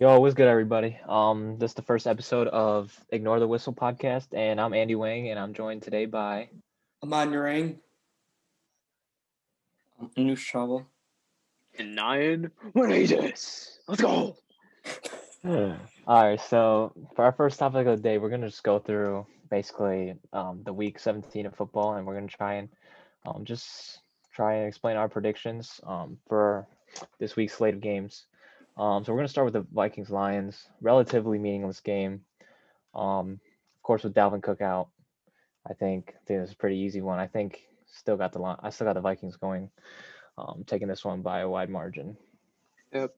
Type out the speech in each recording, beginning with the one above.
Yo, what's good, everybody? This is the first episode of Ignore the Whistle podcast, and I'm Andy Wang, and I'm joined today by... Ahmad Nurang. New Shovel. And Nyan Benitez. Let's go! All right, so for our first topic of the day, we're going to just go through basically the week 17 of football, and we're going to try and just explain our predictions for this week's slate of games. So we're going to start with the Vikings-Lions, relatively meaningless game. Of course, with Dalvin Cook out, I think this is a pretty easy one. I still got the Vikings going, taking this one by a wide margin. Yep.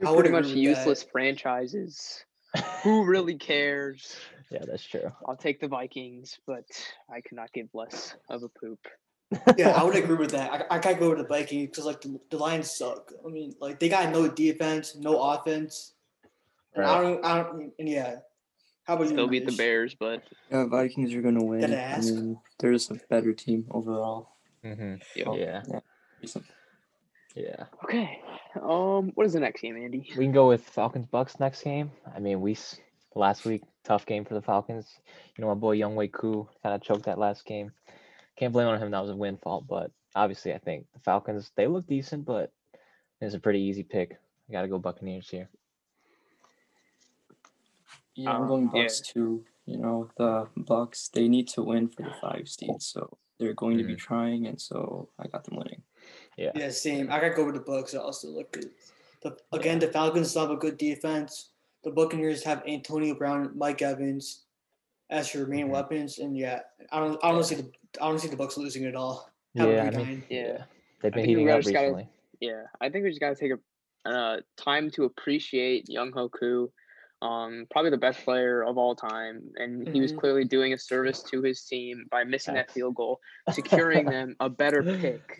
They're pretty much useless franchises. Who really cares? Yeah, that's true. I'll take the Vikings, but I cannot give less of a poop. Yeah, I would agree with that. I can't go with the Vikings because, like, the Lions suck. I mean, like, they got no defense, no offense. And right. I don't, how about you? They'll beat the Bears, but Vikings are gonna win. Did I ask? I mean, they're just a better team overall. Mm-hmm. Yeah. Okay. What is the next game, Andy? We can go with Falcons Bucks next game. I mean, last week tough game for the Falcons. You know, my boy Younghoe Koo kind of choked that last game. Can't blame on him. That was a win fault, but obviously I think the Falcons, they look decent, but it's a pretty easy pick. I got to go Buccaneers here. Yeah, I'm going Bucs too. You know, the Bucs, they need to win for the 5 seed, so they're going to be trying, and so I got them winning. Yeah, same. I got to go with the Bucs. I also look good. The Falcons have a good defense. The Buccaneers have Antonio Brown, Mike Evans as your main weapons, and I don't see the Bucs losing at all. They've been heating up recently. I think we just got to take a time to appreciate Younghoe Koo, probably the best player of all time, and he was clearly doing a service to his team by missing that field goal, securing them a better pick.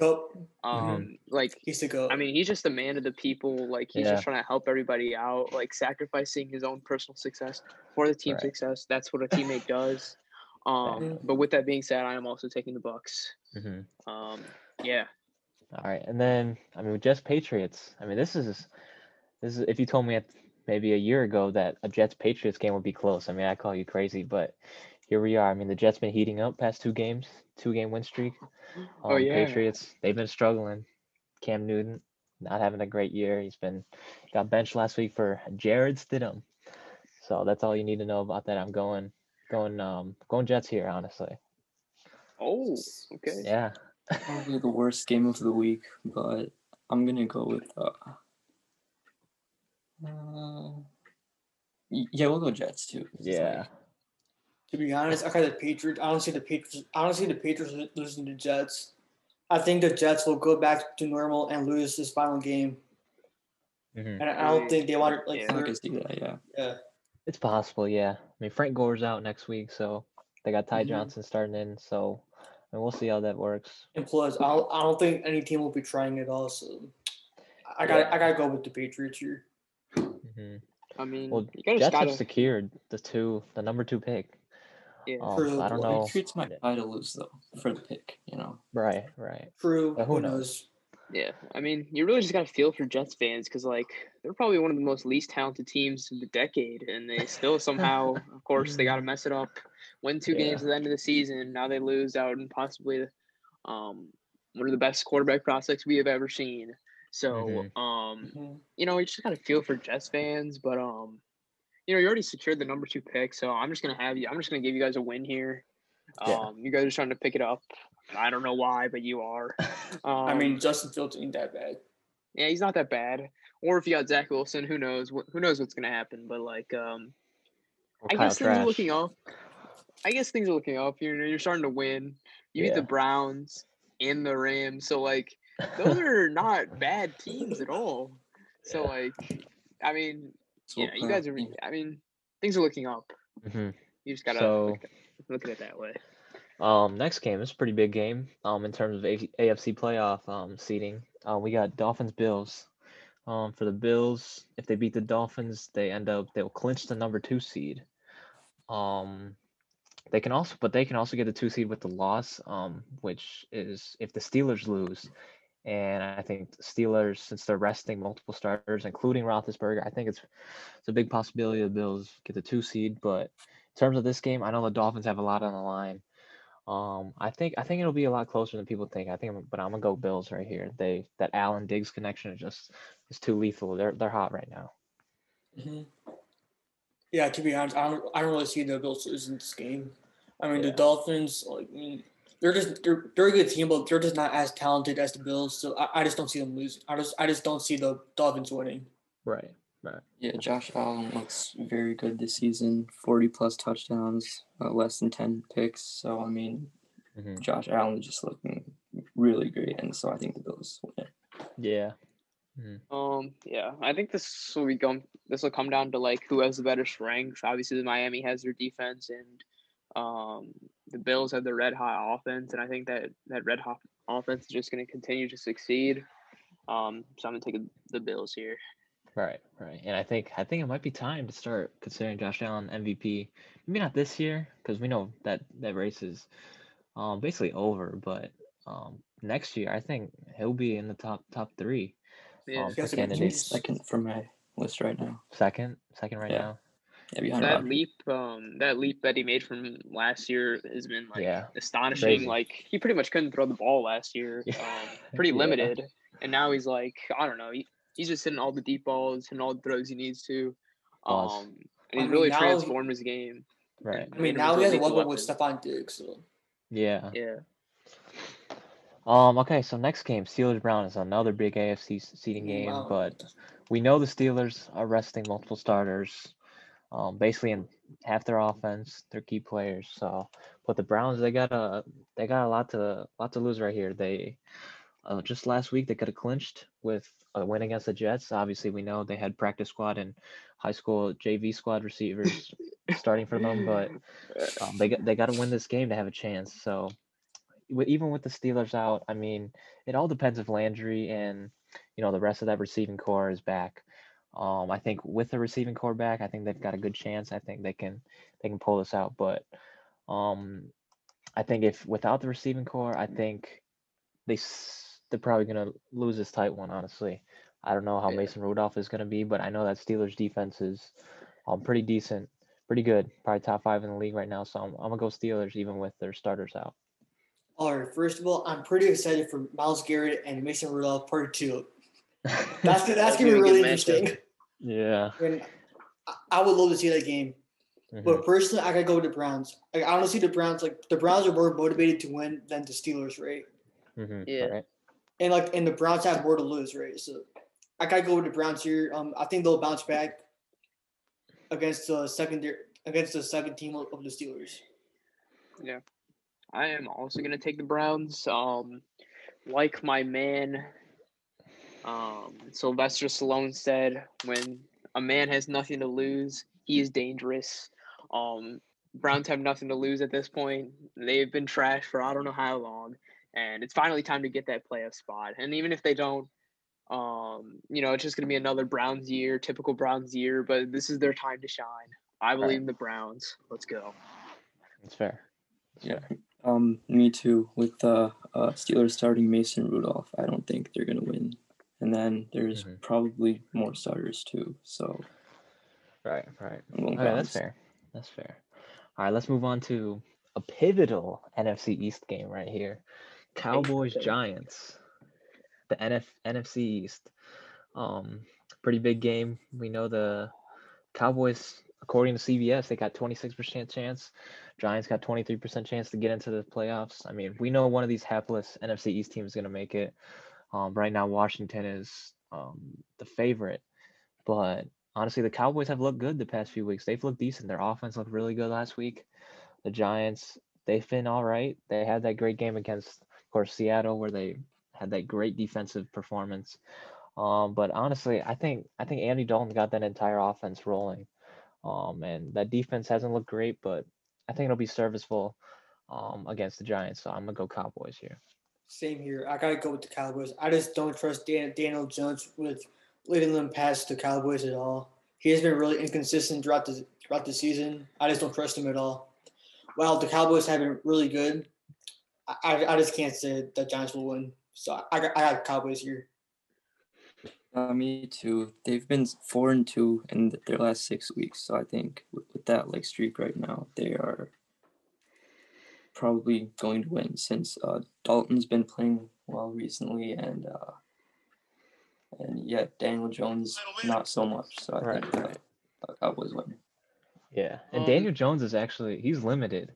I mean, he's just the man of the people. Like, he's just trying to help everybody out, like sacrificing his own personal success for the team's success. That's what a teammate does. But with that being said, I am also taking the Bucs. Mm-hmm. All right, and then I mean, with just Patriots. I mean, this is if you told me maybe a year ago that a Jets-Patriots game would be close, I mean, I'd call you crazy, but here we are. I mean, the Jets been heating up past 2 games, 2-game win streak. Patriots, they've been struggling. Cam Newton not having a great year. Got benched last week for Jared Stidham. So that's all you need to know about that. I'm going Jets here, honestly. Oh, okay. Yeah. Probably the worst game of the week, but I'm going to go with we'll go Jets too. Yeah. Like, to be honest, I don't see the Patriots losing to Jets. I think the Jets will go back to normal and lose this final game. Mm-hmm. And I don't think they want to. Like, I can see that. Yeah. It's possible. Yeah. I mean, Frank Gore's out next week, so they got Ty Johnson starting in. So, and we'll see how that works. And plus, I don't think any team will be trying at all. So, I gotta go with the Patriots here. Mm-hmm. I mean, Jets have secured the number 2 pick. Yeah, I don't know. Patriots might try to lose though for the pick, you know. Right. True. But who knows? Yeah, I mean, you really just got to feel for Jets fans because, like, they're probably one of the most least talented teams in the decade, and they still somehow, of course, they got to mess it up, win 2 games at the end of the season, and now they lose out and possibly one of the best quarterback prospects we have ever seen. So, you know, you just got to feel for Jets fans, but, you know, you already secured the number 2 pick, so I'm just going to give you guys a win here. You guys are trying to pick it up. I don't know why, but you are. I mean, Justin Fields ain't that bad. Yeah, he's not that bad. Or if you got Zach Wilson, who knows? Who knows what's gonna happen? But like, I guess things are looking up. You're starting to win. You beat the Browns and the Rams, so like, those are not bad teams at all. So like, I mean, you guys are. I mean, things are looking up. Mm-hmm. You just gotta look at it that way. Next game is a pretty big game. In terms of AFC playoff seeding, we got Dolphins Bills. For the Bills, if they beat the Dolphins, they'll clinch the number 2 seed. They can also get the 2 seed with the loss, which is if the Steelers lose, And I think Steelers, since they're resting multiple starters, including Roethlisberger, I think it's a big possibility the Bills get the 2 seed. But in terms of this game, I know the Dolphins have a lot on the line. I think it'll be a lot closer than people think. But I'm gonna go Bills right here. That Allen Diggs connection is too lethal. They're hot right now. Mm-hmm. Yeah, to be honest, I don't really see the Bills losing this game. I mean, The Dolphins, they're a good team, but they're just not as talented as the Bills. So I just don't see them losing. I just don't see the Dolphins winning. Right. Yeah, Josh Allen looks very good this season. 40-plus touchdowns, less than 10 picks. So, I mean, Josh Allen is just looking really great, and so I think the Bills win. Yeah. Mm-hmm. I think this will come down to, like, who has the better strength. Obviously, the Miami has their defense, and the Bills have the red-hot offense, and I think that red-hot offense is just going to continue to succeed. So I'm going to take the Bills here. Right, and I think it might be time to start considering Josh Allen MVP. Maybe not this year, because we know that race is basically over. But next year, I think he'll be in the top three. Yeah, for candidates. Second from my list right now. Second right now. Yeah, that leap that he made from last year has been astonishing. Crazy. Like, he pretty much couldn't throw the ball last year. Yeah. Pretty limited, and now he's like, I don't know. He's just hitting all the deep balls and all the throws he needs to. And he's really transformed his game. Right. I mean, now he has a level with Stefon Diggs. So. Yeah. Yeah. Okay, so next game, Steelers-Browns is another big AFC seeding game. Wow. But we know the Steelers are resting multiple starters, basically in half their offense, their key players. So, but the Browns, they got a lot to lose right here. They just last week they could have clinched with a win against the Jets. Obviously, we know they had practice squad and high school JV squad receivers starting for them, but they got to win this game to have a chance. So even with the Steelers out, I mean, it all depends if Landry and, you know, the rest of that receiving core is back. I think with the receiving core back, I think they've got a good chance. I think they can pull this out. But I think if without the receiving core, I think they're probably going to lose this tight one, honestly. I don't know how Mason Rudolph is going to be, but I know that Steelers defense is pretty decent, pretty good, probably top 5 in the league right now. So I'm going to go Steelers even with their starters out. All right, first of all, I'm pretty excited for Miles Garrett and Mason Rudolph part 2. That's going to be really interesting. Yeah. And I would love to see that game. Mm-hmm. But personally, I got to go with the Browns. Like, I honestly, the Browns are more motivated to win than the Steelers, right? Mm-hmm. Yeah. All right. And and the Browns have more to lose, right? So I gotta go with the Browns here. I think they'll bounce back against the second team of the Steelers. Yeah, I am also gonna take the Browns. Like my man, Sylvester Stallone said, when a man has nothing to lose, he is dangerous. Browns have nothing to lose at this point. They've been trashed for I don't know how long. And it's finally time to get that playoff spot. And even if they don't, it's just going to be another Browns year, typical Browns year. But this is their time to shine. I believe in the Browns. Let's go. That's fair. That's fair. Me too. With the Steelers starting Mason Rudolph, I don't think they're going to win. And then there's probably more starters too. So. Right. Okay, that's fair. All right, let's move on to a pivotal NFC East game right here. Cowboys-Giants, the NFC East. Pretty big game. We know the Cowboys, according to CBS, they got 26% chance. Giants got 23% chance to get into the playoffs. I mean, we know one of these hapless NFC East teams is going to make it. Right now, Washington is the favorite. But honestly, the Cowboys have looked good the past few weeks. They've looked decent. Their offense looked really good last week. The Giants, they've been all right. They had that great game against, of course, Seattle, where they had that great defensive performance. But honestly, I think Andy Dalton got that entire offense rolling. And that defense hasn't looked great, but I think it'll be serviceable against the Giants. So I'm going to go Cowboys here. Same here. I got to go with the Cowboys. I just don't trust Daniel Jones with leading them past the Cowboys at all. He has been really inconsistent throughout the season. I just don't trust him at all. While the Cowboys have been really good, I just can't say that Giants will win. So I got Cowboys here. Me too. They've been 4-2 in their last 6 weeks. So I think with that like streak right now, they are probably going to win since Dalton's been playing well recently, and Daniel Jones not so much. So I think the Cowboys win. Yeah, and Daniel Jones is actually he's limited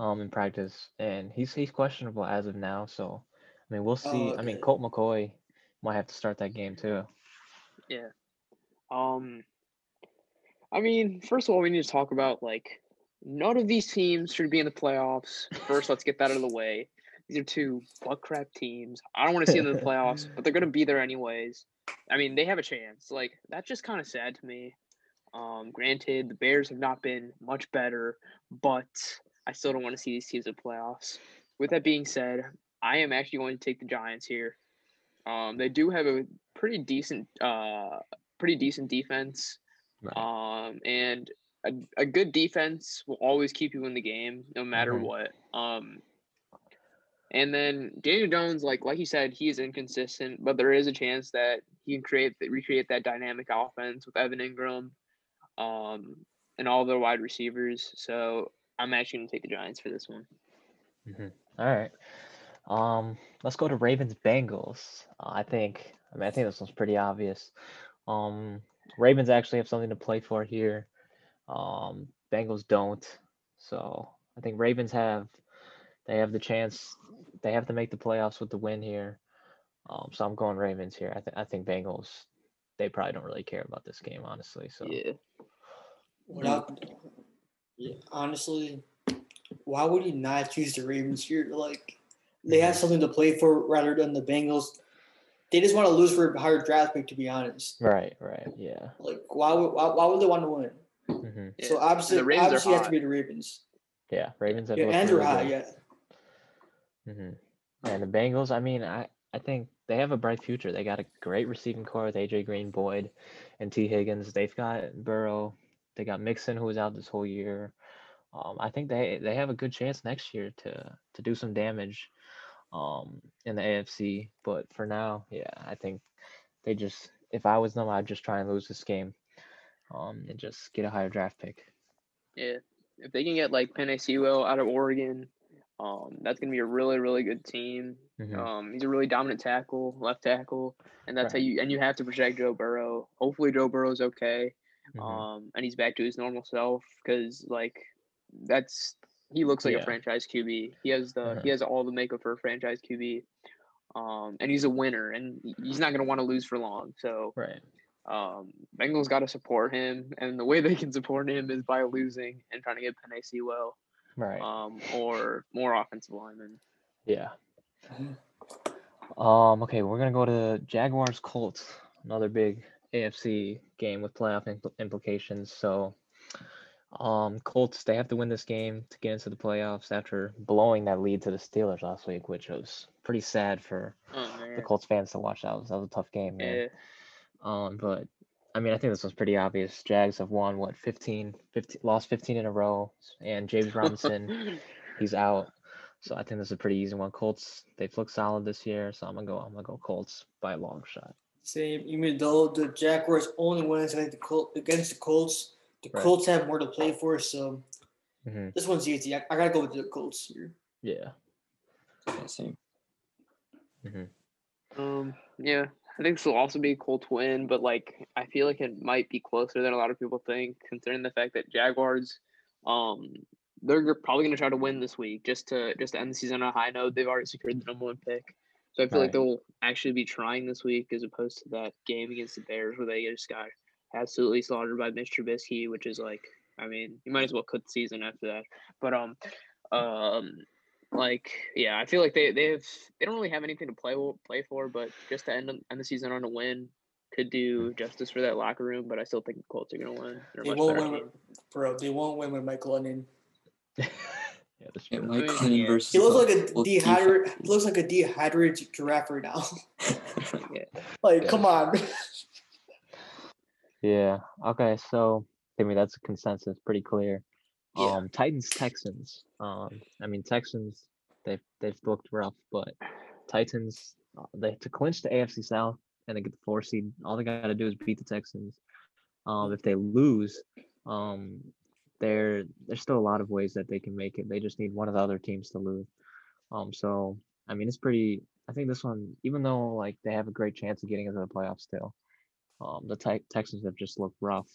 in practice, and he's questionable as of now. So I mean, we'll see. Oh, okay. I mean, Colt McCoy might have to start that game too. Yeah. I mean, first of all, we need to talk about like none of these teams should be in the playoffs. First, let's get that out of the way. These are two butt crap teams. I don't want to see them in the playoffs, but they're going to be there anyways. I mean, they have a chance. Like, that's just kind of sad to me. Granted, the Bears have not been much better, but I still don't want to see these teams in the playoffs. With that being said, I am actually going to take the Giants here. They do have a pretty decent defense. Right. And a good defense will always keep you in the game no matter what. And then Daniel Jones, like you said, he is inconsistent, but there is a chance that he can recreate that dynamic offense with Evan Ingram, and all their wide receivers. So I'm actually going to take the Giants for this one. Mm-hmm. All right. Let's go to Ravens Bengals. I think this one's pretty obvious. Ravens actually have something to play for here. Bengals don't. So I think Ravens have the chance. They have to make the playoffs with the win here. So I'm going Ravens here. I think Bengals, they probably don't really care about this game, honestly. So yeah. Honestly, why would you not choose the Ravens here? Like, they have something to play for rather than the Bengals. They just want to lose for a higher draft pick, to be honest. Right, yeah. Like, why would they want to win? Mm-hmm. So, obviously have to be the Ravens. Yeah, Ravens have high. Mm-hmm. And the Bengals, I mean, I think they have a bright future. They got a great receiving core with AJ Green, Boyd, and T. Higgins. They've got Burrow. They got Mixon, who was out this whole year. I think they have a good chance next year to do some damage in the AFC. But for now, yeah, I think they just – if I was them, I'd just try and lose this game and just get a higher draft pick. Yeah. If they can get, like, Penei Sewell out of Oregon, that's going to be a really, really good team. Mm-hmm. He's a really dominant tackle, left tackle, and that's how you – and you have to protect Joe Burrow. Hopefully Joe Burrow's okay. Mm-hmm. And he's back to his normal self because, like – he looks like a franchise QB. He has all the makeup for a franchise QB, and he's a winner, and he's not going to want to lose for long. So Bengals got to support him, and the way they can support him is by losing and trying to get Penei Sewell, or more offensive linemen. Yeah. Okay, we're gonna go to Jaguars Colts, another big AFC game with playoff implications. So. Colts, they have to win this game to get into the playoffs after blowing that lead to the Steelers last week, which was pretty sad for the Colts fans to watch. That was a tough game, man. Yeah. But I mean, I think this was pretty obvious. Jags have won 15 in a row, and James Robinson, he's out. So I think this is a pretty easy one. Colts, they've looked solid this year, so I'm gonna go Colts by a long shot. Same, even though the Jaguars only won against the Colts. The Colts have more to play for, so this one's easy. I got to go with the Colts here. Yeah. Same. Mm-hmm. Yeah, I think this will also be a Colts win, but, like, I feel like it might be closer than a lot of people think, considering the fact that Jaguars, they're probably going to try to win this week just to end the season on a high note. They've already secured the number one pick. So I feel like they'll actually be trying this week as opposed to that game against the Bears where they just got absolutely slaughtered by Mitch Trubisky, which is like, I mean, you might as well cut the season after that. But I feel like they don't really have anything to play for, but just to end the season on a win could do justice for that locker room. But I still think the Colts are gonna win. They won't win with Mike Lennon. Yeah, that's true. Mike Lennon versus. He looks like a dehydrated giraffe right now. Come on. Yeah. Okay. So, I mean, that's a consensus, pretty clear. Yeah. Titans, Texans. Texans, they've looked rough, but Titans, to clinch the AFC South and they get the 4 seed, all they got to do is beat the Texans. If they lose, there's still a lot of ways that they can make it. They just need one of the other teams to lose. So I mean, I think this one, even though like they have a great chance of getting into the playoffs still, the Texans have just looked rough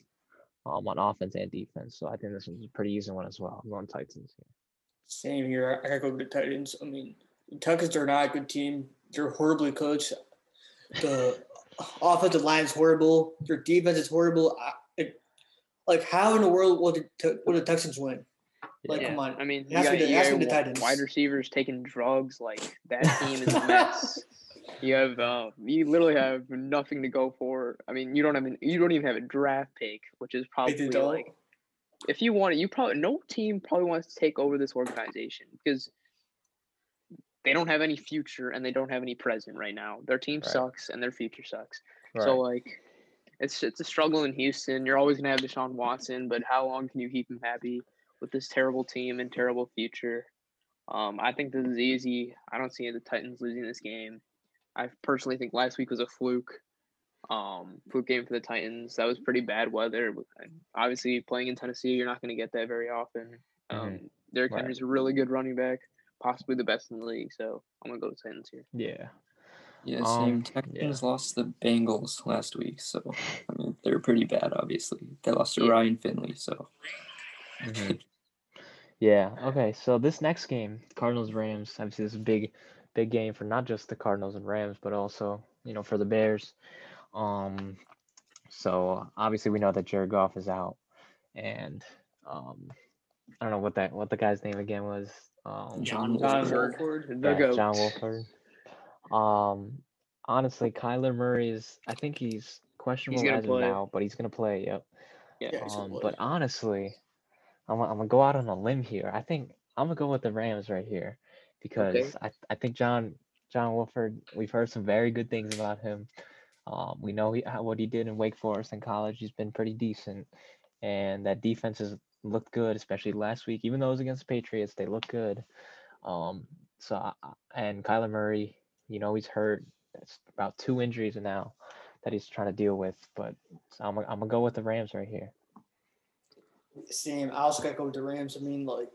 on offense and defense. So I think this is a pretty easy one as well. I'm going Titans here. Same here. I gotta go to the Titans. I mean, the Texans are not a good team. They're horribly coached. The offensive line is horrible. Their defense is horrible. Like, how in the world will the Texans win? Like, yeah. Come on. I mean, you got the Titans. Wide receivers taking drugs. Like, that team is a mess. You literally have nothing to go for. I mean, you don't even have a draft pick, which is probably like, if you want it, no team probably wants to take over this organization because they don't have any future and they don't have any present right now. Their team sucks and their future sucks. Right. So like, it's a struggle in Houston. You're always gonna have Deshaun Watson, but how long can you keep him happy with this terrible team and terrible future? I think this is easy. I don't see the Titans losing this game. I personally think last week was a fluke game for the Titans. That was pretty bad weather. Obviously, playing in Tennessee, you're not going to get that very often. Derrick Henry's a really good running back, possibly the best in the league. So I'm going to go to Titans here. Yeah. Yeah, same. Texans lost the Bengals last week. So, I mean, they were pretty bad, obviously. They lost to Ryan Finley, so. Yeah, okay. So this next game, Cardinals-Rams, obviously this is a big game for not just the Cardinals and Rams, but also, for the Bears. So obviously we know that Jared Goff is out, and I don't know what the guy's name again was. John Wolford. Yeah, John Wolford. Honestly, Kyler Murray he's questionable as of now, but he's gonna play. Yep. Yeah. But honestly, I'm gonna go out on a limb here. I think I'm gonna go with the Rams right here because I think John Wolford. We've heard some very good things about him. We know what he did in Wake Forest in college. He's been pretty decent, and that defense has looked good, especially last week. Even though it was against the Patriots, they looked good. And Kyler Murray, he's hurt. It's about 2 injuries now that he's trying to deal with. But I'm gonna go with the Rams right here. Same. I also gotta go with the Rams. I mean, like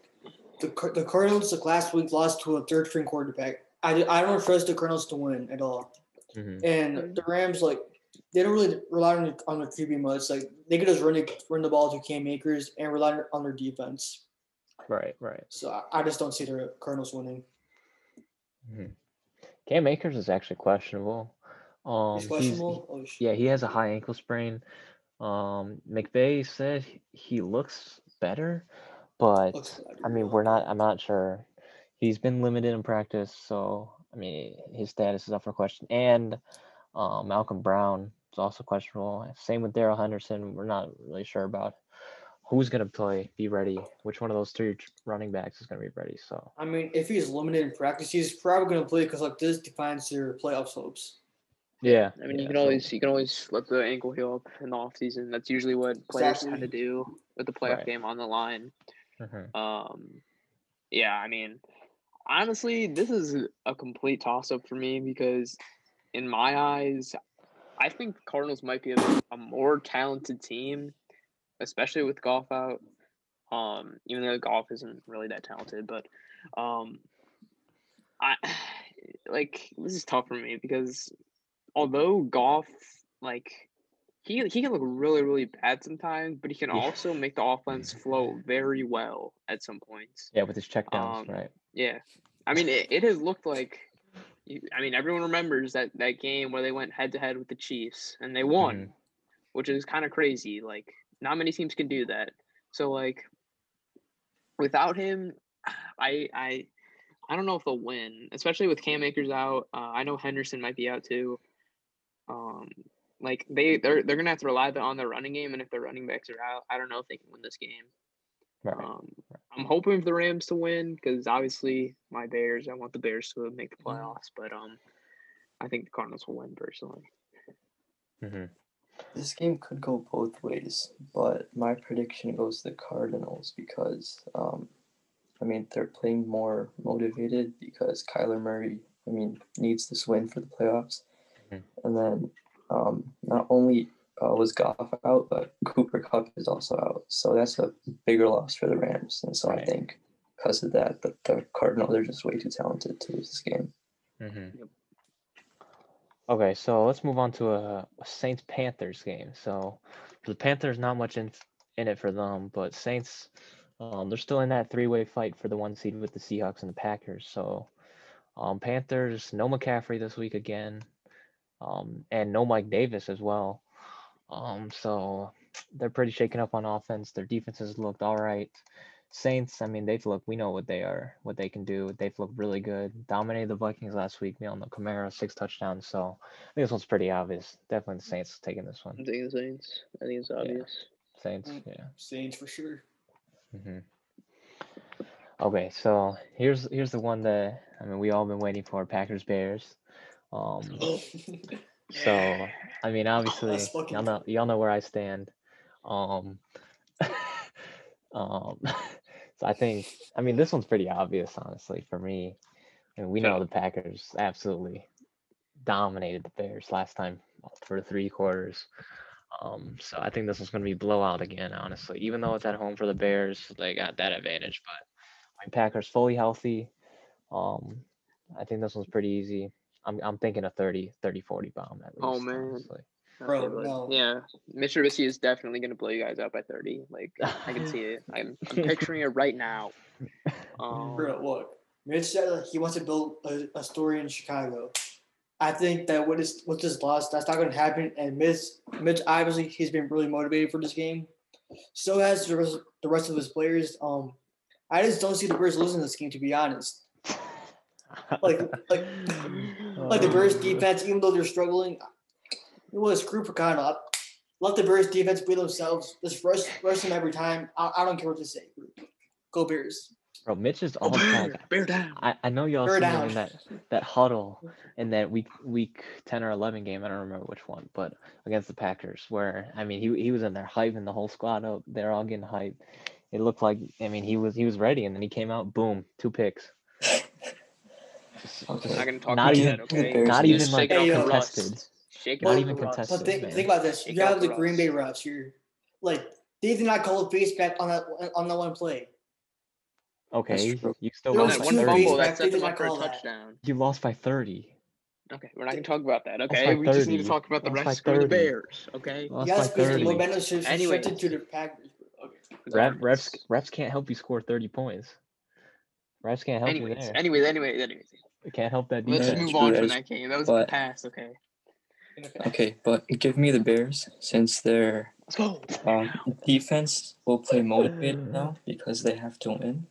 the Cardinals, last week lost to a third string quarterback. I don't trust the Cardinals to win at all. Mm-hmm. And the Rams, they don't really rely on their QB much. Like, they could just run the ball to Cam Akers and rely on their defense. Right. So I just don't see the Cardinals winning. Mm-hmm. Cam Akers is actually questionable. He's questionable? He has a high ankle sprain. McVay said he looks better, but I'm not sure. He's been limited in practice, so. I mean, his status is up for question. And Malcolm Brown is also questionable. Same with Darrell Henderson. We're not really sure about who's going to be ready, which one of those 3 running backs is going to be ready. So, I mean, if he's limited in practice, he's probably going to play because, this defines their playoffs hopes. Yeah. I mean, you can always let the ankle heal up in the offseason. That's usually what players tend to do with the playoff game on the line. Mm-hmm. Honestly, this is a complete toss-up for me because, in my eyes, I think the Cardinals might be a more talented team, especially with Goff out. Even though Goff isn't really that talented, but this is tough for me because although Goff, he can look really, really bad sometimes, but he can also make the offense flow very well at some points. Yeah, with his checkdowns, right? Yeah. I mean, it has looked everyone remembers that game where they went head-to-head with the Chiefs, and they won, which is kind of crazy. Like, not many teams can do that. So, without him, I don't know if they'll win, especially with Cam Akers out. I know Henderson might be out, too. They're going to have to rely on their running game, and if their running backs are out, I don't know if they can win this game. Right. I'm hoping for the Rams to win because obviously my Bears, I want the Bears to make the playoffs, but I think the Cardinals will win personally. Mm-hmm. This game could go both ways, but my prediction goes the Cardinals because they're playing more motivated because Kyler Murray I mean, needs this win for the playoffs. Mm-hmm. And then not only was Goff out, but Cooper Kupp is also out. So that's a bigger loss for the Rams. And so right. I think because of that, the Cardinals are just way too talented to lose this game. Mm-hmm. Yep. Okay, so let's move on to a Saints-Panthers game. So for the Panthers, not much in it for them, but Saints, they're still in that three-way fight for the one seed with the Seahawks and the Packers. So Panthers, no McCaffrey this week again, and no Mike Davis as well. So they're pretty shaken up on offense. Their defenses looked all right. Saints, I mean, we know what they are, what they can do. They've looked really good. Dominated the Vikings last week. Neil Kamara, 6 touchdowns. So I think this one's pretty obvious. Definitely the Saints taking this one. I'm taking the Saints. I think it's obvious. Yeah. Saints, yeah. Saints for sure. Mm-hmm. Okay, so here's the one that, I mean, we all been waiting for, Packers Bears. So, I mean, obviously, y'all know where I stand. So I think, I mean, this one's pretty obvious, honestly, for me. And we know the Packers absolutely dominated the Bears last time for 3 quarters. So I think this one's going to be blowout again, honestly. Even though it's at home for the Bears, they got that advantage. But my Packers fully healthy. I think this one's pretty easy. I'm thinking a 30-40 bomb at least. Oh man. Honestly. Bro, no. Yeah, Mitch Trubisky is definitely going to blow you guys out by 30. Like, I can see it. I'm picturing it right now. Bro, look. Mitch said he wants to build a story in Chicago. I think that with this loss, that's not going to happen. And Mitch, obviously, he's been really motivated for this game. So has the rest of his players. I just don't see the Bears losing this game, to be honest. Like the Bears defense, even though they're struggling – it was Cooper Kupp. Let the Bears defense be themselves. Just rush them every time. I don't care what to say. Go Bears. Bro, Mitch is all time. Bear down. I know y'all seen him in that huddle in that week 10 or 11 game. I don't remember which one, but against the Packers, where I mean he was in there hyping the whole squad up. They're all getting hyped. It looked like he was ready, and then he came out. Boom, 2 picks. I'm not gonna talk about that. Okay, not even like contested. Not even contested. But think about this. You have the Green Bay refs. You're like they did not call a face back on that one play. Okay, you still lost by 30. That's not for a touchdown. You lost by 30. Okay, we're not gonna talk about that. Okay, we just need to talk about the rest of the Bears. Okay. Yes, because the momentum shifted to the Packers. Okay. Refs can't help you score 30 points. Refs can't help you there. Anyways. They can't help that defense. Let's move on from that game. That was the pass. Okay. Okay, but give me the Bears since their defense will play motivated now because they have to win.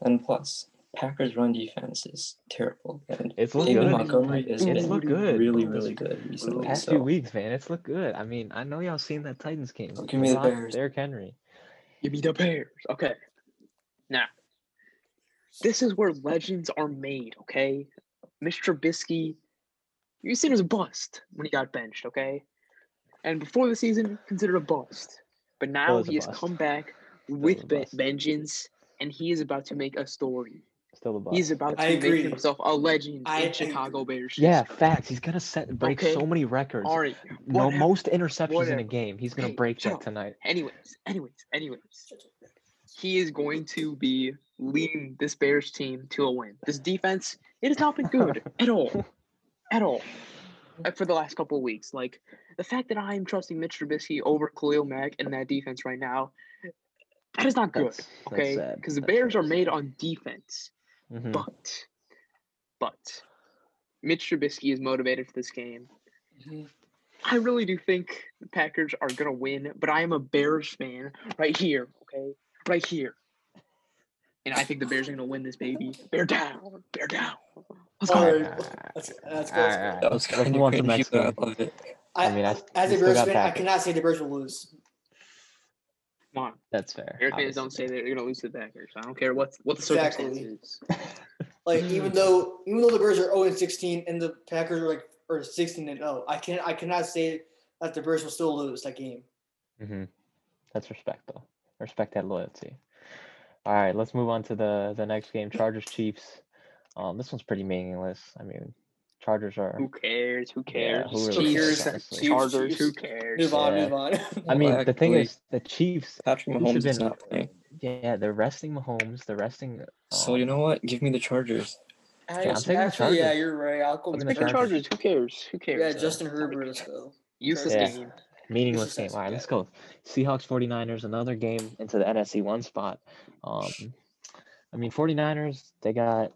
And plus, Packers' run defense is terrible. And it's looked good. Montgomery has been really, really good recently. The past few weeks, man, it's looked good. I mean, I know y'all seen that Titans game. So give me the Bears. Derrick Henry. Give me the Bears. Okay. Now, this is where legends are made, okay? Mr. Trubisky. You seen him as a bust when he got benched, okay? And before the season, considered a bust. But now he has come back with vengeance, and he is about to make a story. Still a bust. He's about to make himself a legend in Chicago Bears. Yeah, facts. He's going to break so many records. All right. Most interceptions in a game. He's going to break that tonight. Anyways. He is going to be leading this Bears team to a win. This defense, it has not been good at all for the last couple of weeks. Like, the fact that I am trusting Mitch Trubisky over Khalil Mack and that defense right now, that is not good, okay? Because the Bears are made on defense. Mm-hmm. But Mitch Trubisky is motivated for this game. Mm-hmm. I really do think the Packers are going to win, but I am a Bears fan right here, okay? Right here. And I think the Bears are going to win this, baby. Bear down. Let's go. As a Bears fan, I cannot say the Bears will lose. Come on. That's fair. Bears fans don't say they're going to lose to the Packers. I don't care what the circumstances is. Like, even though the Bears are 0-16 and the Packers are 16-0, I cannot say that the Bears will still lose that game. Mm-hmm. That's respect, though. Respect that loyalty. All right, let's move on to the next game, Chargers-Chiefs. This one's pretty meaningless. I mean, Chargers are. Who cares? Who cares? Yeah, who really cares? Chargers. Who cares? Move on. Yeah. Move on. I mean, the thing is, the Chiefs. Patrick Mahomes is not playing. Yeah, they're resting Mahomes. They're resting. So you know what? Give me the Chargers. Yeah, I'm taking the Chargers. Yeah, you're right. I'll go with the Chargers. Who cares? Who cares? Yeah, Justin Herbert. Let's go. Useless game. Meaningless game. All right, let's go. Seahawks, 49ers, another game into the NFC one spot. I mean, 49ers, they got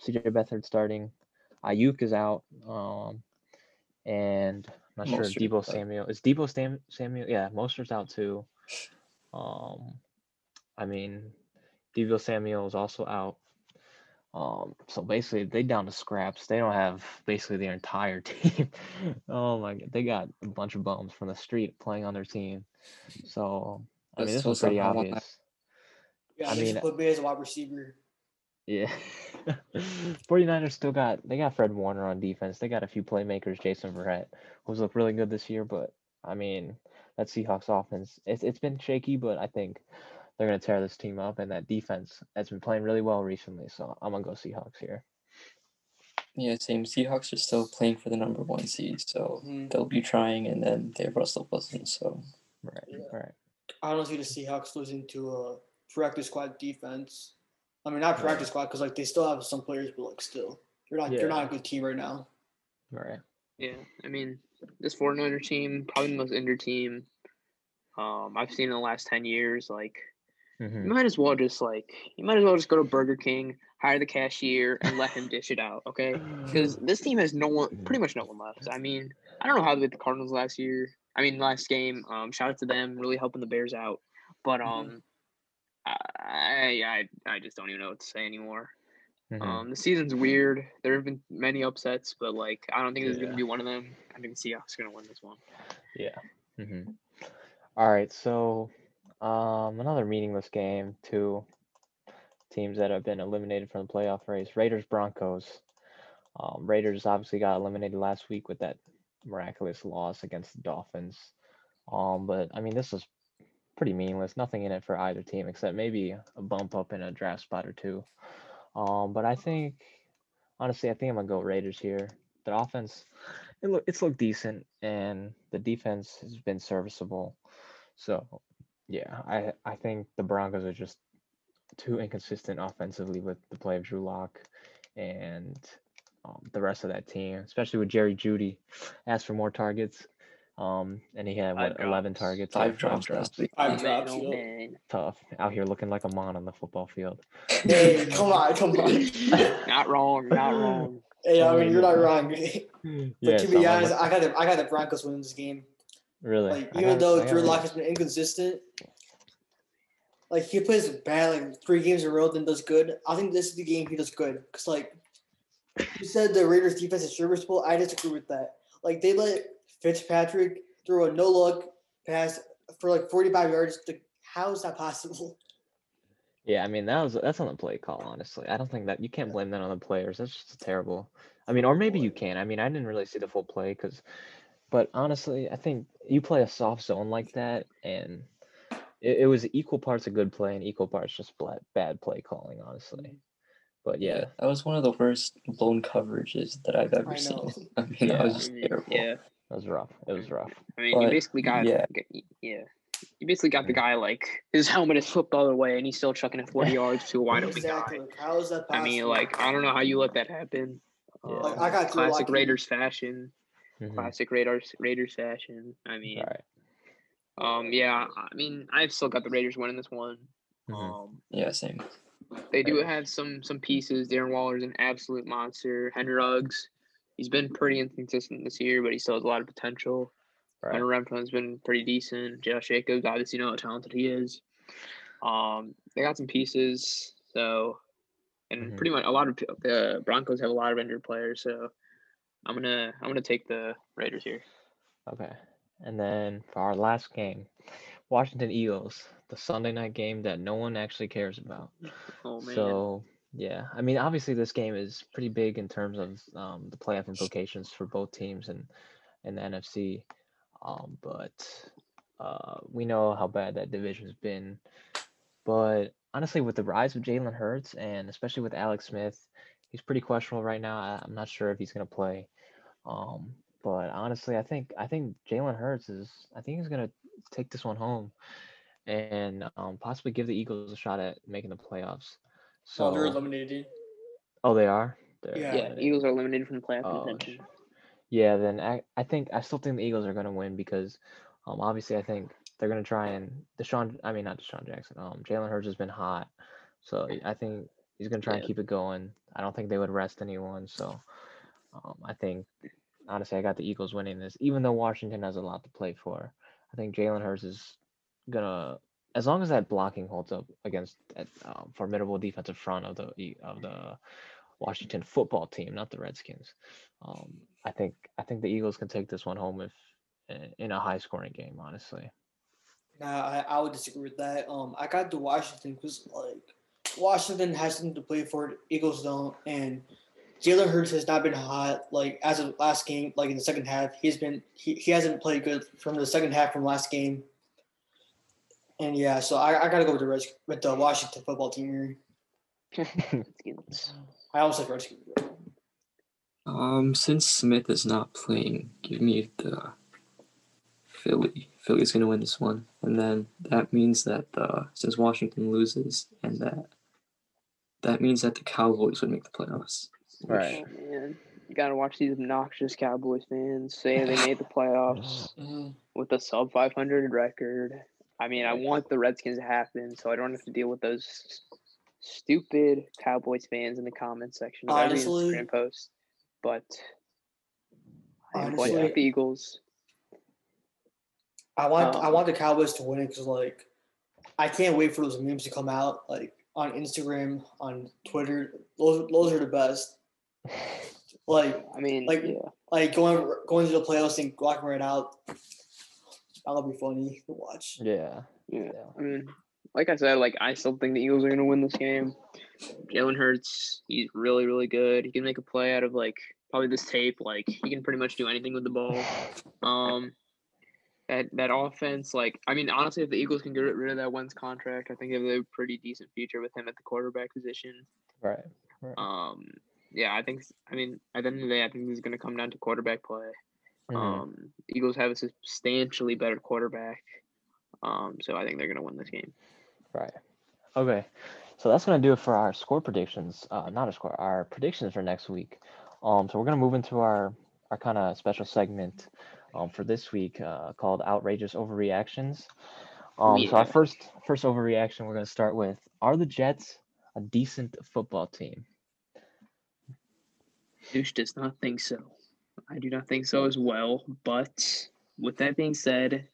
C.J. Beathard starting. Ayuk is out. And I'm not sure if Deebo Samuel. Is Deebo Samuel? Yeah, Mostert's out too. I mean, Deebo Samuel is also out. So basically, they're down to scraps. They don't have basically their entire team. Oh, my God. They got a bunch of bums from the street playing on their team. So, I mean, this was pretty obvious. Yeah, I mean, put me as a wide receiver. Yeah. 49ers still got – they got Fred Warner on defense. They got a few playmakers, Jason Verrett, who's looked really good this year. But, I mean, that Seahawks offense, it's been shaky, but I think – they're going to tear this team up, and that defense has been playing really well recently, so I'm going to go Seahawks here. Yeah, same. Seahawks are still playing for the number one seed, so they'll be trying, and then they have Russell Wilson, so. Right, yeah. Right. I don't see the Seahawks losing to a practice squad defense. I mean, not practice squad, because, like, they still have some players, but, like, still. They're not a good team right now. Right. Yeah, I mean, this 49er team, probably the most injured team I've seen in the last 10 years, like, You might as well just go to Burger King, hire the cashier, and let him dish it out, okay? Because this team has pretty much no one left. I mean, I don't know how they did the Cardinals last game. Shout out to them, really helping the Bears out. But I just don't even know what to say anymore. The season's weird. There have been many upsets, but like I don't think there's gonna be one of them. I think the Seahawks are gonna win this one. Yeah. All right, so. Another meaningless game. Two teams that have been eliminated from the playoff race. Raiders, Broncos. Raiders obviously got eliminated last week with that miraculous loss against the Dolphins. But I mean, this was pretty meaningless. Nothing in it for either team except maybe a bump up in a draft spot or two. But I think, honestly, I'm gonna go Raiders here. The offense, it's looked decent, and the defense has been serviceable. So. Yeah, I think the Broncos are just too inconsistent offensively with the play of Drew Lock and the rest of that team, especially with Jerry Jeudy. Asked for more targets, and he had 11 targets. Five drops. Tough out here looking like a mon on the football field. Hey, come on! Not wrong. Hey, I mean you're not wrong. But to be honest, I got the Broncos winning this game. Really? Like, even though Drew Lock has been inconsistent, like, he plays bad, like, 3 games in a row, then does good. I think this is the game he does good. Because, like, you said the Raiders' defense is serviceable. I disagree with that. Like, they let Fitzpatrick throw a no-look pass for, like, 45 yards. How is that possible? Yeah, I mean, that's on the play call, honestly. I don't think that – you can't blame that on the players. That's just terrible. I mean, or maybe you can. I mean, I didn't really see the full play because – but honestly, I think you play a soft zone like that, and it was equal parts a good play and equal parts just bad play calling, honestly. But, yeah. That was one of the worst blown coverages that I've ever seen. I mean, that was just terrible. Yeah. That was rough. It was rough. I mean, you basically got the guy, like, his helmet is flipped all the other way, and he's still chucking it 40 yards to a wide open guy. How is that possible? I mean, like, I don't know how you let that happen. Yeah. I got classic Raiders fashion. Classic Raiders fashion. I mean, I mean, I've still got the Raiders winning this one. Same. They do have some pieces. Darren Waller's an absolute monster. Henry Ruggs, he's been pretty inconsistent this year, but he still has a lot of potential. Hunter Renfro's been pretty decent. Josh Jacobs, obviously, you know how talented he is. They got some pieces, so and pretty much a lot of the Broncos have a lot of injured players, so. I'm gonna take the Raiders here. Okay. And then for our last game, Washington Eagles, the Sunday night game that no one actually cares about. Oh man. So yeah, I mean obviously this game is pretty big in terms of the playoff implications for both teams and the NFC. But we know how bad that division's been. But honestly, with the rise of Jalen Hurts and especially with Alex Smith he's pretty questionable right now. I'm not sure if he's going to play. But honestly, I think Jalen Hurts he's going to take this one home and possibly give the Eagles a shot at making the playoffs. So they're eliminated. Oh, they are? Yeah, the Eagles are eliminated from playoff contention. Yeah, then I still think the Eagles are going to win because obviously I think they're going to try and Jalen Hurts has been hot. So I think he's going to try and keep it going. I don't think they would rest anyone. So I think, honestly, I got the Eagles winning this, even though Washington has a lot to play for. I think Jalen Hurts is going to, as long as that blocking holds up against that formidable defensive front of the Washington football team, not the Redskins. I think the Eagles can take this one home in a high-scoring game, honestly. Nah, I would disagree with that. I got to Washington because, Washington has something to play for. Eagles don't, and Jalen Hurts has not been hot. As of last game, in the second half, he hasn't played good from the second half from last game. And yeah, so I gotta go with the Washington football team here. I also like Redskins. Since Smith is not playing, give me the Philly. Philly's gonna win this one, and then that means that since Washington loses, and that means that the Cowboys would make the playoffs. Right, oh, man, you gotta watch these obnoxious Cowboys fans say they made the playoffs with a sub 500 record. I mean, I want the Redskins to happen, so I don't have to deal with those stupid Cowboys fans in the comments section of every Instagram post. But I am going with the Eagles. I want the Cowboys to win it because, I can't wait for those memes to come out, on Instagram, on Twitter. Those are the best. Going to the playoffs and walking right out, that'll be funny to watch. Yeah. I mean, like I said, I still think the Eagles are going to win this game. Jalen Hurts, he's really, really good. He can make a play out of, probably this tape. He can pretty much do anything with the ball. That offense, honestly, if the Eagles can get rid of that Wentz contract, I think they have a pretty decent future with him at the quarterback position. Right. At the end of the day, I think this is going to come down to quarterback play. Mm-hmm. Eagles have a substantially better quarterback. So I think they're going to win this game. Right. Okay. So that's going to do it for our score predictions. Our predictions for next week. So we're going to move into our kind of special segment for this week called Outrageous Overreactions. So our first overreaction we're going to start with, are the Jets a decent football team? Douche does not think so. I do not think so as well, but with that being said,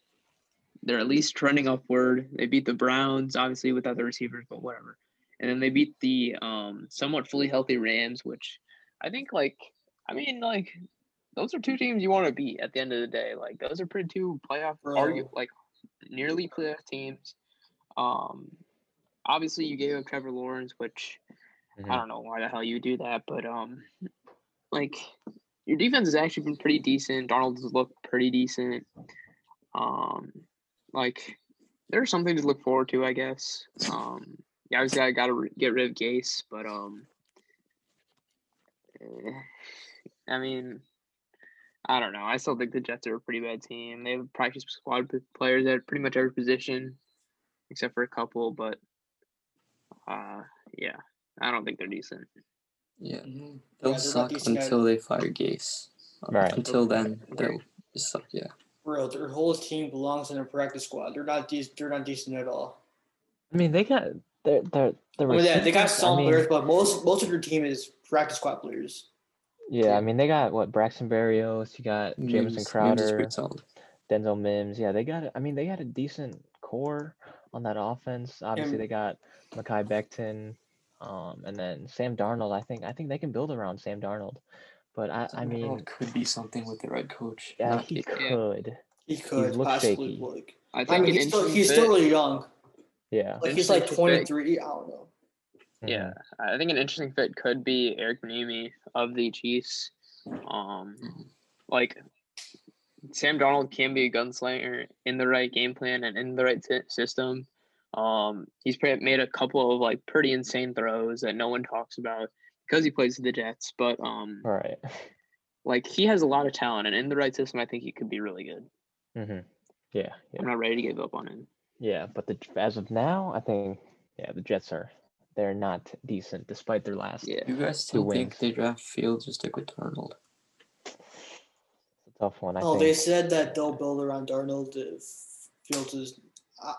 they're at least trending upward. They beat the Browns, obviously without the receivers, but whatever. And then they beat the somewhat fully healthy Rams, which I think those are two teams you want to beat at the end of the day. Those are pretty two playoff, nearly playoff teams. Obviously, you gave up Trevor Lawrence, which I don't know why the hell you do that, but your defense has actually been pretty decent. Darnold has looked pretty decent. There's something to look forward to, I guess. Obviously, I got to get rid of Gase, but I don't know. I still think the Jets are a pretty bad team. They have a practice squad players at pretty much every position, except for a couple. But, I don't think they're decent. Yeah, they'll suck until they fire Gase. Right. Until then, they'll just suck. Yeah. Bro, their whole team belongs in a practice squad. They're not decent at all. I mean, they got they got some players, but most of their team is practice squad players. Yeah, they got Braxton Berrios, you got Jamison Crowder, Denzel Mims. Yeah, they got a decent core on that offense. Obviously, they got Mekhi Becton, and then Sam Darnold. I think they can build around Sam Darnold, but Darnold could be something with the right coach. Yeah, he could. He could possibly. He's still really young. Yeah, he's 23. I don't know. Yeah, I think an interesting fit could be Eric Bieniemy of the Chiefs. Sam Darnold can be a gunslinger in the right game plan and in the right system. He's made a couple of pretty insane throws that no one talks about. because he plays the Jets. But all right, like he has a lot of talent, and in the right system, I think he could be really good. Mm-hmm. Yeah. I'm not ready to give up on him. Yeah, but as of now, I think the Jets they're not decent despite their last. Yeah. You guys still think they draft Fields or stick with Darnold? Tough one. I think. They said that they'll build around Darnold if Fields is.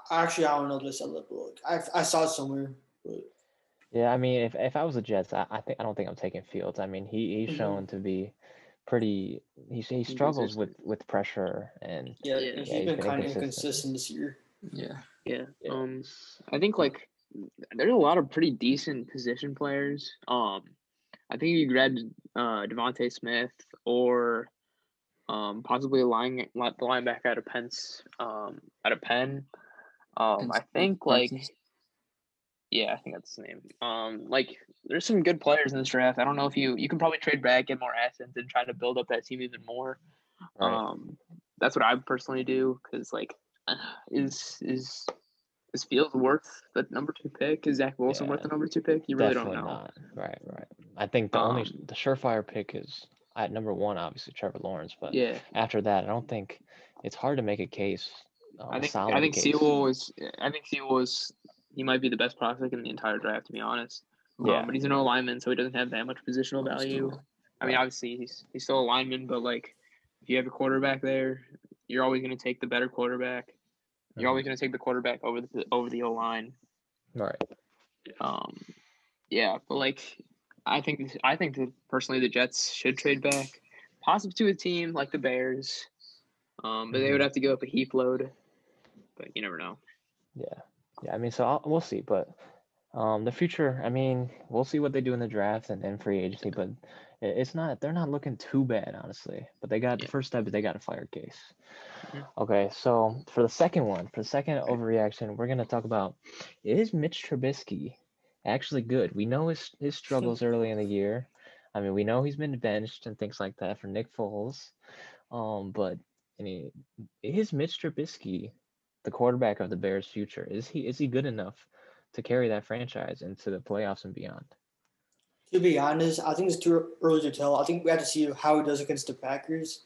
Actually, I don't know if they said that. I saw it somewhere. But. Yeah, I mean, if I was the Jets, I don't think I'm taking Fields. I mean, he's shown to be pretty. He struggles with pressure and he's been kind of inconsistent this year. Yeah. I think there's a lot of pretty decent position players. I think you grab Devontae Smith or. Possibly the linebacker out of Penn. I think that's his name. There's some good players in this draft. I don't know if you can probably trade back, get more assets, and try to build up that team even more. Right. That's what I personally do because is Fields worth the number 2 pick? Is Zach Wilson worth the number 2 pick? You really don't know. Not. Right. I think the only surefire pick is. At number 1, obviously Trevor Lawrence, but after that, I don't think it's hard to make a case. I think Sewell he might be the best prospect in the entire draft, to be honest. Yeah, but he's an O lineman, so he doesn't have that much positional value. I mean, obviously he's still a lineman, but if you have a quarterback there, you're always going to take the better quarterback. You're always going to take the quarterback over the O line. Right. I think that personally the Jets should trade back, possibly to a team like the Bears, but they would have to give up a heap load. But you never know. Yeah. I mean, so we'll see. But the future, I mean, we'll see what they do in the draft and then free agency. But they're not looking too bad, honestly. But they got the first step. They got a fire case. Mm-hmm. Okay, so for the second overreaction, we're gonna talk about is Mitch Trubisky. Actually good. We know his struggles early in the year. I mean, we know he's been benched and things like that for Nick Foles. Is Mitch Trubisky the quarterback of the Bears' future? Is he good enough to carry that franchise into the playoffs and beyond? To be honest, I think it's too early to tell. I think we have to see how he does against the Packers.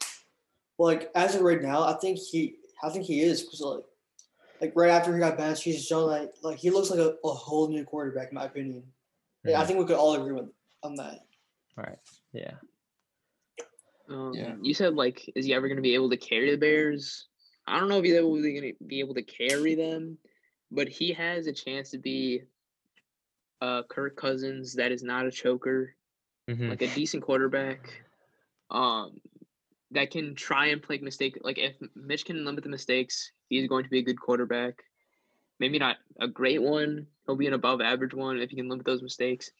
As of right now, I think he is because right after he got benched, he's shown he looks like a whole new quarterback, in my opinion. Mm-hmm. I think we could all agree on that. All right. Yeah. You said is he ever going to be able to carry the Bears? I don't know if he's ever going to be able to carry them, but he has a chance to be Kirk Cousins that is not a choker, a decent quarterback. That can try and play mistakes. If Mitch can limit the mistakes, he's going to be a good quarterback. Maybe not a great one. He'll be an above-average one if he can limit those mistakes.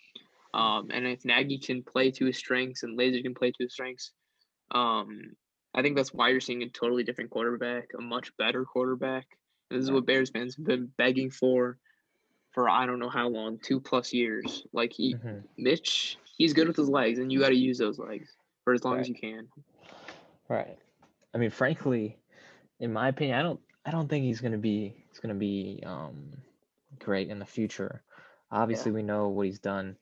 And if Nagy can play to his strengths and Lazor can play to his strengths, I think that's why you're seeing a totally different quarterback, a much better quarterback. And this is what Bears fans have been begging for I don't know how long, 2+ years. Mitch, he's good with his legs, and you got to use those legs for as long as you can. Right. I mean, frankly, in my opinion, I don't think he's gonna be great in the future. Obviously, we know what he's done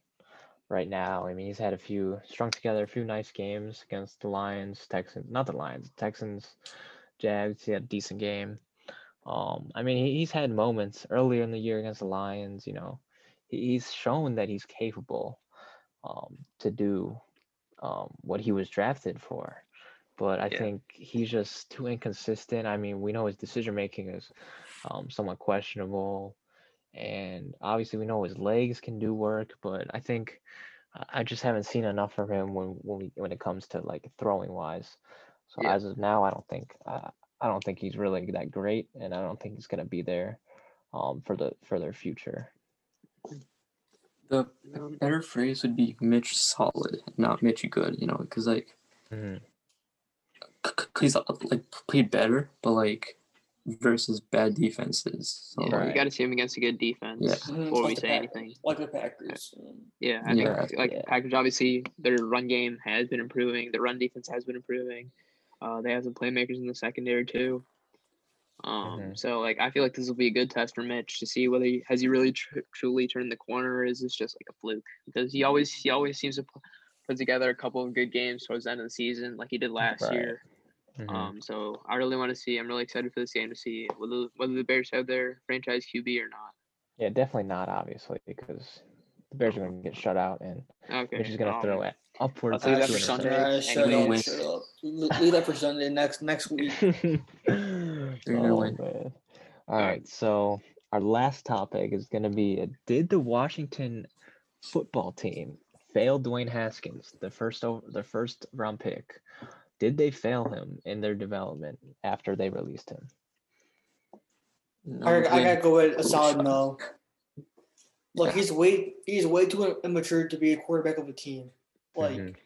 right now. I mean, he's had strung together a few nice games against the Texans, Jags. He had a decent game. I mean, he's had moments earlier in the year against the Lions. You know, he's shown that he's capable to do what he was drafted for. But I think he's just too inconsistent. I mean, we know his decision-making is somewhat questionable. And obviously we know his legs can do work, but I think I just haven't seen enough from him when it comes to throwing-wise. So as of now, I don't think he's really that great, and I don't think he's going to be there for their future. The better phrase would be Mitch solid, not Mitch good, you know, because he's played better, but versus bad defenses. So, you got to see him against a good defense before we say anything. Like the Packers. Yeah, I think Packers obviously their run game has been improving. Their run defense has been improving. They have some playmakers in the secondary too. So like, I feel like this will be a good test for Mitch to see whether he really truly turned the corner, or is this just like a fluke? Because he always seems to put together a couple of good games towards the end of the season, like he did last year. So I really want to see. I'm really excited for this game to see whether the Bears have their franchise QB or not. Yeah, definitely not, obviously, because the Bears are going to get shut out, and Mitch is going to throw it upwards. Leave that for Sunday. Leave that for Sunday next week. All right, so our last topic is going to be: did the Washington football team fail Dwayne Haskins, the first round pick? Did they fail him in their development after they released him? No, I gotta go with a solid no. Look, he's way too immature to be a quarterback of a team. Like,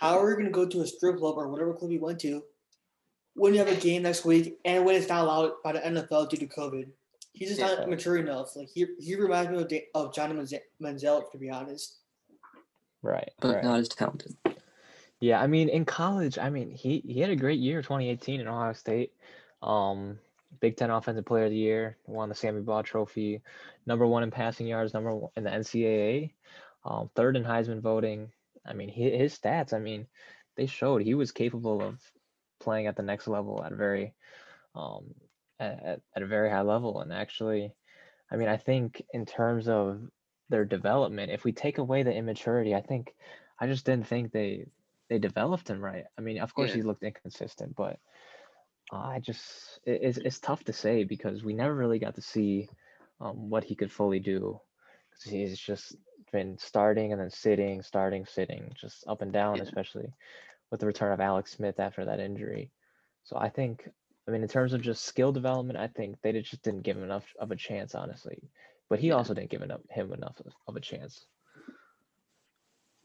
how are you gonna go to a strip club or whatever club you went to when you have a game next week and when it's not allowed by the NFL due to COVID? He's just not mature enough. Like, he reminds me of Johnny Manziel, to be honest. Right, but not as talented. Yeah, I mean, in college, he had a great year, 2018 in Ohio State. Big Ten Offensive Player of the Year, won the Sammy Baugh Trophy, number one in passing yards, number one in the NCAA, third in Heisman voting. I mean, his stats, they showed he was capable of playing at the next level at a very high level. And actually, I think in terms of their development, if we take away the immaturity, I just didn't think they developed him right. Of course he looked inconsistent, but it's tough to say because we never really got to see what he could fully do. Because he's just been starting and then sitting, just up and down, especially with the return of Alex Smith after that injury. So in terms of just skill development, I think they just didn't give him enough of a chance, honestly. But he also didn't give him enough of a chance.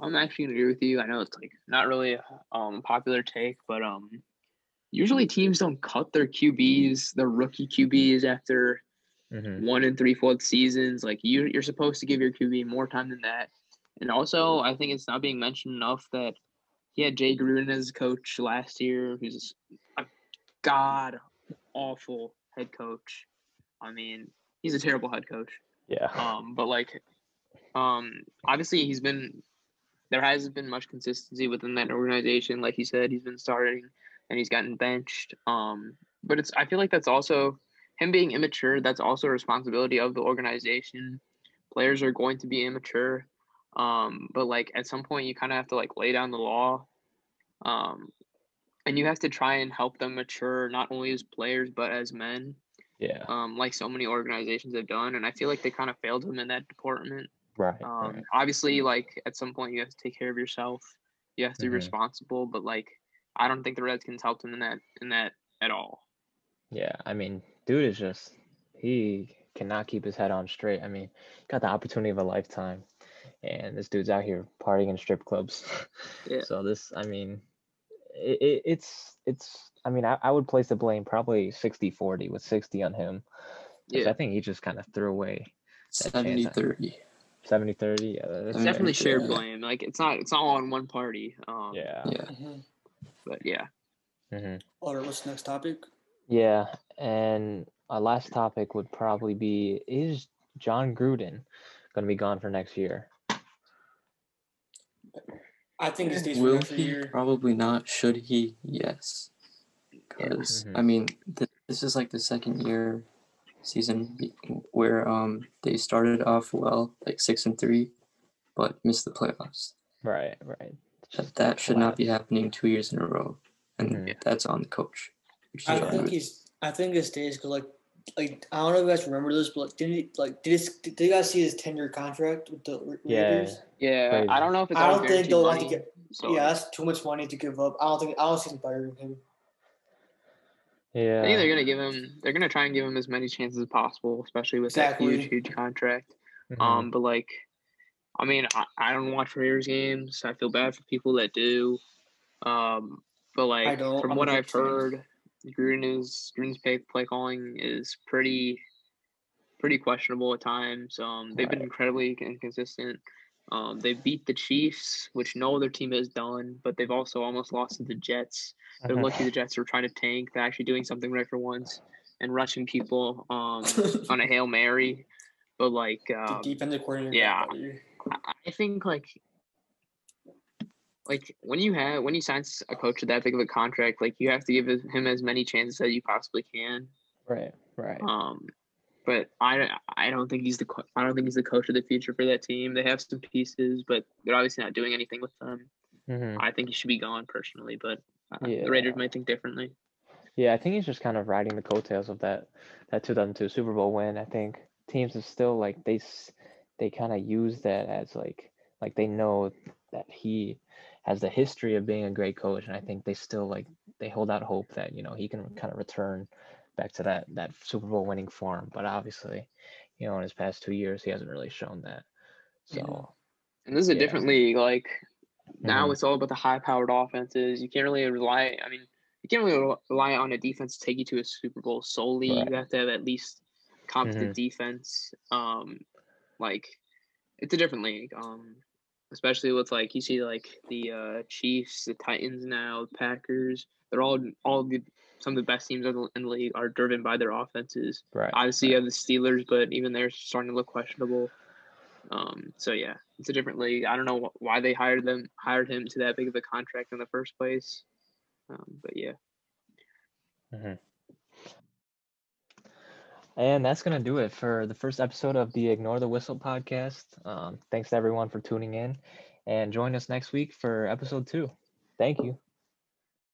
I'm actually going to agree with you. I know it's not really a popular take, but usually teams don't cut their QBs, their rookie QBs, after 1 3/4 seasons. Like, you're supposed to give your QB more time than that. And also, I think it's not being mentioned enough that he had Jay Gruden as coach last year, who's a god-awful head coach. He's a terrible head coach. Yeah. Obviously, there hasn't been much consistency within that organization. Like you said, he's been starting and he's gotten benched. But I feel like that's also him being immature. That's also a responsibility of the organization. Players are going to be immature. But at some point you kind of have to lay down the law. And you have to try and help them mature, not only as players, but as men. Yeah. Like so many organizations have done. And I feel like they kind of failed him in that department. Right. Obviously, at some point you have to take care of yourself. You have to be responsible, but I don't think the Redskins helped him in that at all. Yeah, dude is just he cannot keep his head on straight. Got the opportunity of a lifetime, and this dude's out here partying in strip clubs. Yeah. So this, I would place the blame probably 60-40 with 60 on him. Yeah. I think he just kind of threw away 70-30. 70-30. Yeah, that's definitely shared blame. It's not all on one party. But yeah. All right, what's the next topic? Yeah, and our last topic would probably be: is John Gruden going to be gone for next year? I think he stays for next year. Probably not. Should he? Yes. Because this is the second year season where they started off well, 6-3, but missed the playoffs. Right. That should not be happening 2 years in a row, and that's on the coach. I think his days go I don't know if you guys remember this, but did you guys see his 10-year contract with the Raiders? Yeah. I don't know if it's. I don't think they'll like to get. So. Yeah, that's too much money to give up. I don't see them firing him. Yeah, I think they're gonna try and give him as many chances as possible, especially with that huge contract. I don't watch Raiders games. So I feel bad for people that do. From what I've heard, Gruden's play calling is pretty questionable at times. They've been incredibly inconsistent. They beat the Chiefs, which no other team has done, but they've also almost lost to the Jets. They're lucky the Jets are trying to tank. They're actually doing something right for once. and rushing people on a Hail Mary. But, like, the defensive coordinator. Yeah. I think, like when you sign a coach with that big of a contract, like, you have to give him as many chances as you possibly can. Right. But I don't think he's the coach of the future for that team. They have some pieces, but they're obviously not doing anything with them. Mm-hmm. I think he should be gone personally, but the Raiders might think differently. Yeah, I think he's just kind of riding the coattails of that 2002 Super Bowl win. I think teams are still like they kind of use that as like they know that he has the history of being a great coach, and I think they still they hold out hope that he can kind of return back to that Super Bowl winning form. But obviously, in his past 2 years, he hasn't really shown that. So, and this is a different league. Like, now it's all about the high powered offenses. You can't really rely. I mean, you can't really rely on a defense to take you to a Super Bowl solely. Right. You have to have at least competent defense. It's a different league. Especially with you see the Chiefs, the Titans now, the Packers. They're some of the best teams in the league are driven by their offenses. Right. Obviously, you have the Steelers, but even they're starting to look questionable. So it's a different league. I don't know why they hired him to that big of a contract in the first place. And that's going to do it for the first episode of the Ignore the Whistle podcast. Thanks to everyone for tuning in, and join us next week for episode 2. Thank you.